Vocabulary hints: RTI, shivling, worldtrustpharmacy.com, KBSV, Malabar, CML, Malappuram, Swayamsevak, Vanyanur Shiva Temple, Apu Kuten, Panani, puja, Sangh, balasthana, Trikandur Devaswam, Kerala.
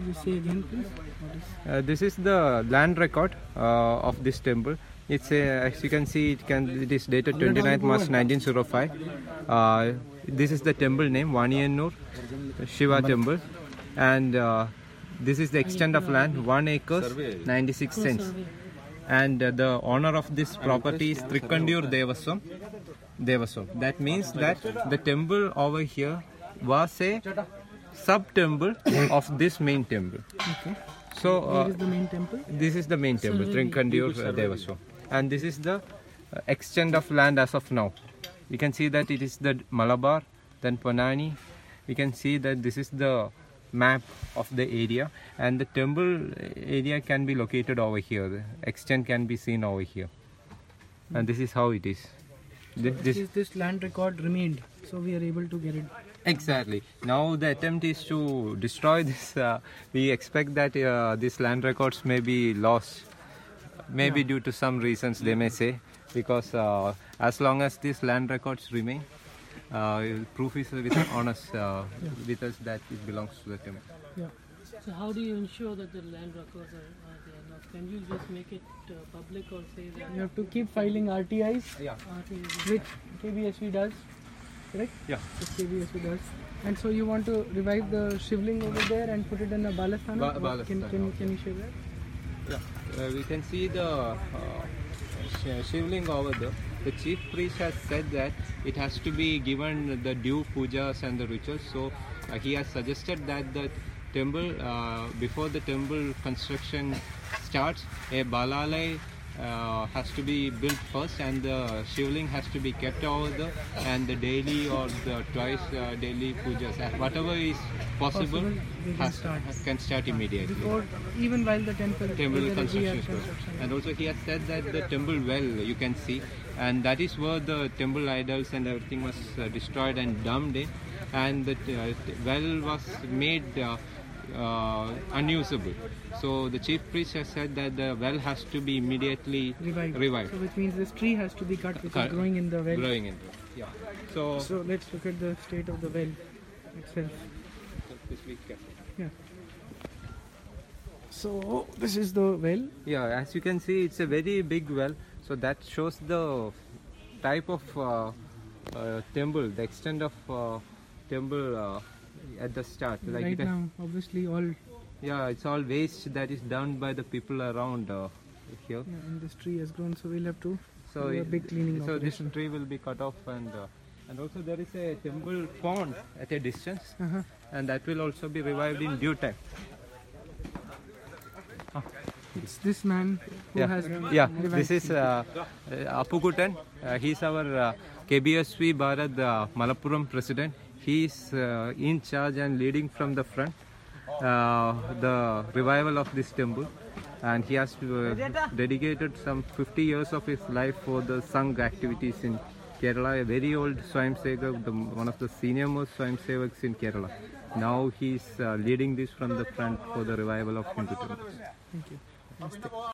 Could you say again, please? This is the land record of this temple. It's as you can see, it is dated 29th March 1905. This is the temple name, Vanyanur Shiva Temple, and this is the extent of land, 1 acre 96 cents, and the owner of this property is Trikandur Devaswam. That means that the temple over here was a sub temple of this main temple. Okay. So where is the main temple? This is the main temple, Trikandur Devaswam. And this is the extent of land as of now. You can see that it is the Malabar, then Panani. You can see that this is the map of the area, and the temple area can be located over here. The extent can be seen over here, and this is how it is. This land record remained, so we are able to get it. Exactly. Now the attempt is to destroy this. We expect that these land records may be lost, maybe due to some reasons they may say, because as long as these land records remain, proof is on us, with us that it belongs to the temple. Yeah. So how do you ensure that the land records are there? Now, can you just make it public or say that? You have to keep filing RTIs, which KBSV does, correct? Yeah. Which KBSV does. And so you want to revive the shivling over there and put it in a balasthana? Can you show that? Yeah. We can see the shivling over there. The chief priest has said that it has to be given the due pujas and the rituals. So he has suggested that the temple, before the temple construction starts, a balalay has to be built first, and the shivling has to be kept over there, and the daily or the twice daily pujas, whatever is possible, can start immediately. Before, even while the temple construction starts. And also he has said that the temple well, you can see, and that is where the temple idols and everything was destroyed and dumped in, and the well was made unusable. So the chief priest has said that the well has to be immediately revived. So which means this tree has to be cut, which is growing in the well. Yeah. So let's look at the state of the well itself. Yeah. So this is the well. Yeah. As you can see, it's a very big well. So that shows the type of temple, the extent of temple. At the start, like right now, obviously it's all waste that is done by the people around here. Yeah, and this tree has grown, so we'll have to do a big cleaning. So this tree will be cut off, and also there is a temple pond at a distance, and that will also be revived in due time. It's this man who has revived. This is Apu Kuten. He's our KBSV Bharat Malappuram president. He is in charge and leading from the front the revival of this temple, and he has dedicated some 50 years of his life for the Sangh activities in Kerala. A very old Swayamsevak, one of the senior most Swayamsevaks in Kerala. Now he is leading this from the front for the revival of Hindu temples. Thank you.